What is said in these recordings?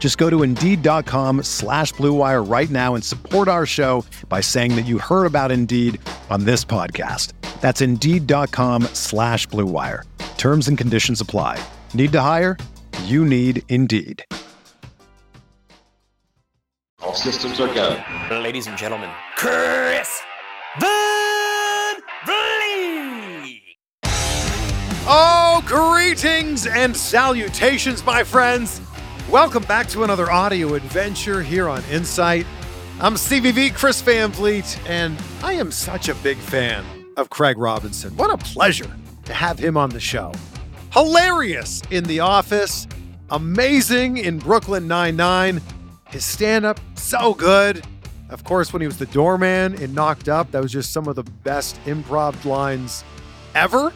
Just go to Indeed.com/Blue Wire right now and support our show by saying that you heard about Indeed on this podcast. That's Indeed.com/Blue Wire. Terms and conditions apply. Need to hire? You need Indeed. All systems are go. Ladies and gentlemen, Chris Van Vliet! Oh, greetings and salutations, my friends. Welcome back to another audio adventure here on Insight. I'm CVV Chris Van Vliet, and I am such a big fan of Craig Robinson. What a pleasure to have him on the show. Hilarious in The Office, amazing in Brooklyn Nine-Nine, his stand-up so good. Of course, when he was the doorman in Knocked Up, that was just some of the best improv lines ever.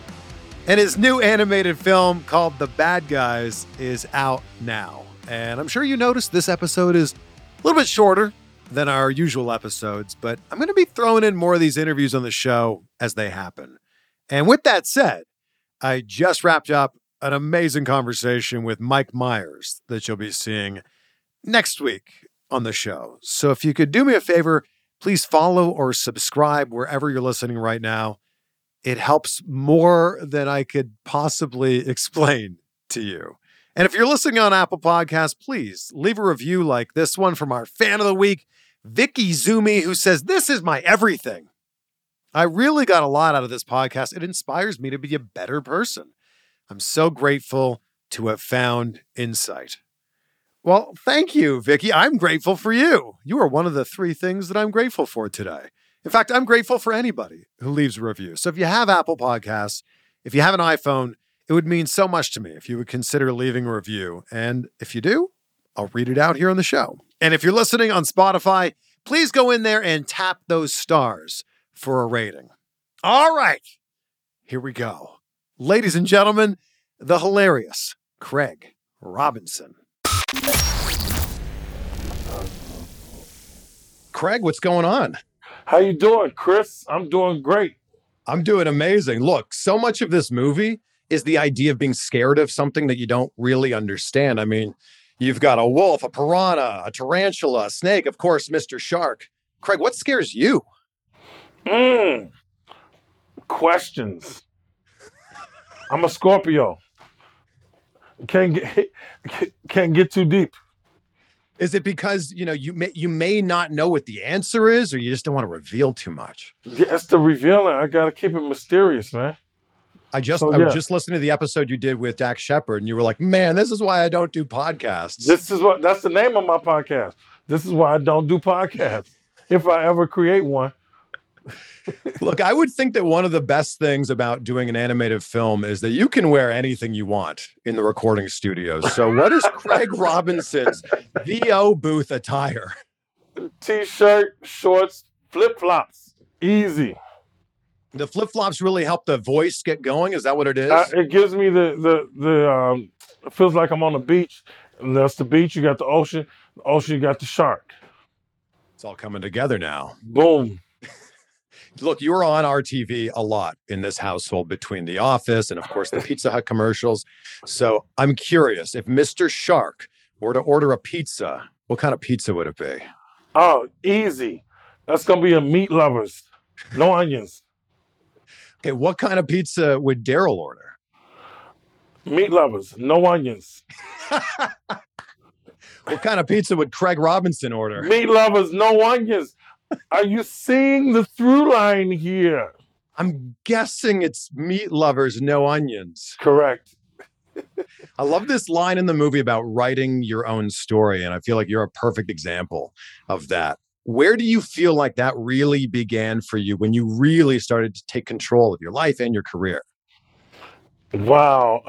And his new animated film called The Bad Guys is out now. And I'm sure you noticed this episode is a little bit shorter than our usual episodes, but I'm going to be throwing in more of these interviews on the show as they happen. And with that said, I just wrapped up an amazing conversation with Mike Myers that you'll be seeing next week on the show. So if you could do me a favor, please follow or subscribe wherever you're listening right now. It helps more than I could possibly explain to you. And if you're listening on Apple Podcasts, please leave a review like this one from our fan of the week, Vicky Zumi, who says, "This is my everything. I really got a lot out of this podcast. It inspires me to be a better person. I'm so grateful to have found Insight." Well, thank you, Vicky. I'm grateful for you. You are one of the three things that I'm grateful for today. In fact, I'm grateful for anybody who leaves a review. So if you have Apple Podcasts, if you have an iPhone, it would mean so much to me if you would consider leaving a review. And if you do, I'll read it out here on the show. And if you're listening on Spotify, please go in there and tap those stars for a rating. All right, here we go. Ladies and gentlemen, the hilarious Craig Robinson. Craig, what's going on? How you doing, Chris? I'm doing great. I'm doing amazing. Look, so much of this movie is the idea of being scared of something that you don't really understand. I mean, you've got a wolf, a piranha, a tarantula, a snake, of course, Mr. Shark. Craig, what scares you? Questions. I'm a Scorpio. Can't get too deep. Is it because, you know, you may not know what the answer is, or you just don't want to reveal too much? Yeah, it's the revealing. I got to keep it mysterious, man. I just listened to the episode you did with Dax Shepard, and you were like, "Man, this is why I don't do podcasts." That's the name of my podcast. This is why I don't do podcasts, if I ever create one. Look, I would think that one of the best things about doing an animated film is that you can wear anything you want in the recording studio. So what is Craig Robinson's VO booth attire? T-shirt, shorts, flip-flops. Easy. The flip-flops really help the voice get going? Is that what it is? It gives me the it feels like I'm on the beach. And that's the beach. You got the ocean. The ocean, you got the shark. It's all coming together now. Boom. Look, you were on RTV a lot in this household between The Office and, of course, the Pizza Hut commercials. So I'm curious, if Mr. Shark were to order a pizza, what kind of pizza would it be? Oh, easy. That's going to be a meat lovers. No onions. Okay, what kind of pizza would Daryl order? Meat lovers, no onions. What kind of pizza would Craig Robinson order? Meat lovers, no onions. Are you seeing the through line here? I'm guessing it's meat lovers, no onions. Correct. I love this line in the movie about writing your own story. And I feel like you're a perfect example of that. Where do you feel like that really began for you when you really started to take control of your life and your career? Wow.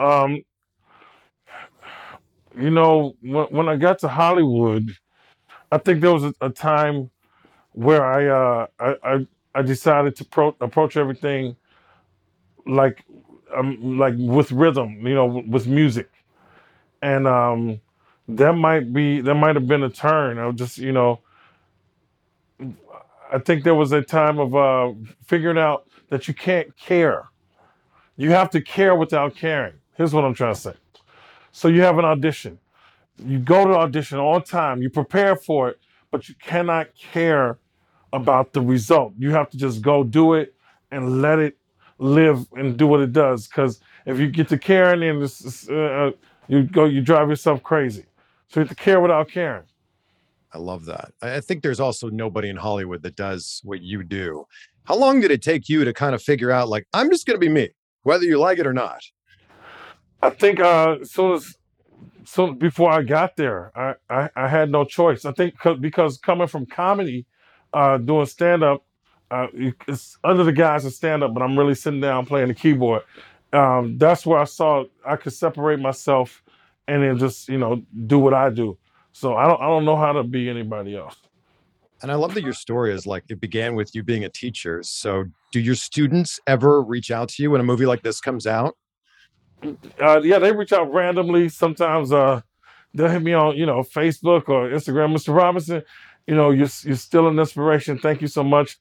You know, when I got to Hollywood, I think there was a time where I decided to approach everything like with rhythm, you know, with music. And that might have been a turn. I was just, you know, I think there was a time of figuring out that you can't care. You have to care without caring. Here's what I'm trying to say. So you have an audition. You go to the audition on time. You prepare for it, but you cannot care about the result. You have to just go do it and let it live and do what it does. Because if you get to caring, then you drive yourself crazy. So you have to care without caring. I love that. I think there's also nobody in Hollywood that does what you do. How long did it take you to kind of figure out, like, I'm just going to be me, whether you like it or not? I think so before I got there, I had no choice. I think because coming from comedy, doing stand-up, it's under the guise of stand-up, but I'm really sitting down playing the keyboard. That's where I saw I could separate myself and then just, you know, do what I do. So I don't know how to be anybody else. And I love that your story is like, it began with you being a teacher. So do your students ever reach out to you when a movie like this comes out? Yeah, they reach out randomly. Sometimes they'll hit me on, you know, Facebook or Instagram. Mr. Robinson, you know, you're still an inspiration. Thank you so much.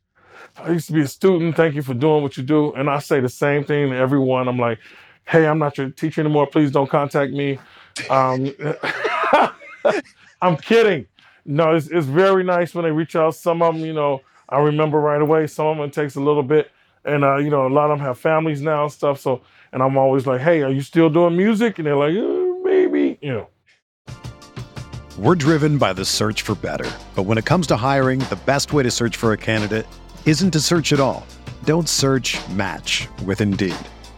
I used to be a student. Thank you for doing what you do. And I say the same thing to everyone. I'm like, hey, I'm not your teacher anymore. Please don't contact me. I'm kidding. No, it's very nice when they reach out. Some of them, you know, I remember right away. Some of them it takes a little bit. And, you know, a lot of them have families now and stuff. So, and I'm always like, hey, are you still doing music? And they're like, maybe, you know. We're driven by the search for better. But when it comes to hiring, the best way to search for a candidate isn't to search at all. Don't search, match with Indeed.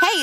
Hey,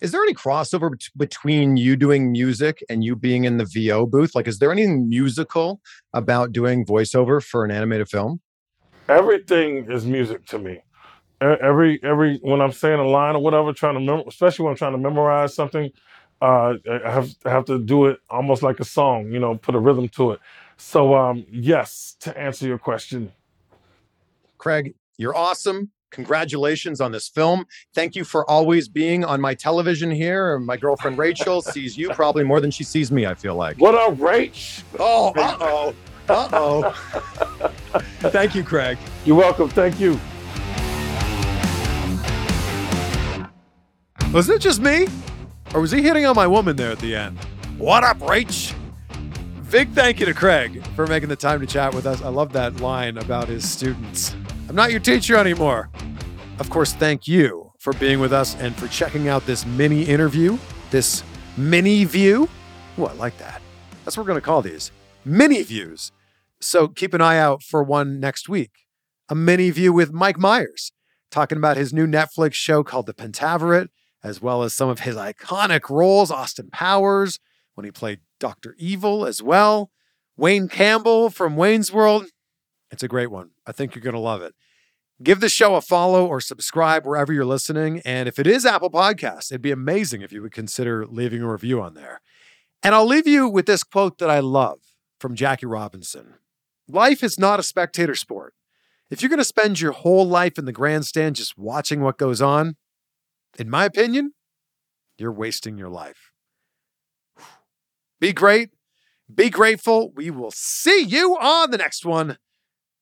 Is there any crossover between you doing music and you being in the VO booth? Like, is there anything musical about doing voiceover for an animated film? Everything is music to me. Every when I'm saying a line or whatever, trying to especially when I'm trying to memorize something, I have to do it almost like a song. You know, put a rhythm to it. So yes, to answer your question, Craig, you're awesome. Congratulations on this film. Thank you for always being on my television here. My girlfriend Rachel sees you probably more than she sees me, I feel like. What up, Rach? Oh, uh-oh. Uh-oh. Thank you, Craig. You're welcome. Thank you. Was it just me? Or was he hitting on my woman there at the end? What up, Rach? Big thank you to Craig for making the time to chat with us. I love that line about his students. I'm not your teacher anymore. Of course, thank you for being with us and for checking out this mini interview, this mini view. Oh, I like that. That's what we're going to call these, mini views. So keep an eye out for one next week. A mini view with Mike Myers, talking about his new Netflix show called The Pentaverate, as well as some of his iconic roles, Austin Powers, when he played Dr. Evil as well. Wayne Campbell from Wayne's World. It's a great one. I think you're going to love it. Give the show a follow or subscribe wherever you're listening. And if it is Apple Podcasts, it'd be amazing if you would consider leaving a review on there. And I'll leave you with this quote that I love from Jackie Robinson. Life is not a spectator sport. If you're going to spend your whole life in the grandstand just watching what goes on, in my opinion, you're wasting your life. Be great. Be grateful. We will see you on the next one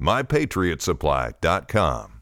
MyPatriotSupply.com.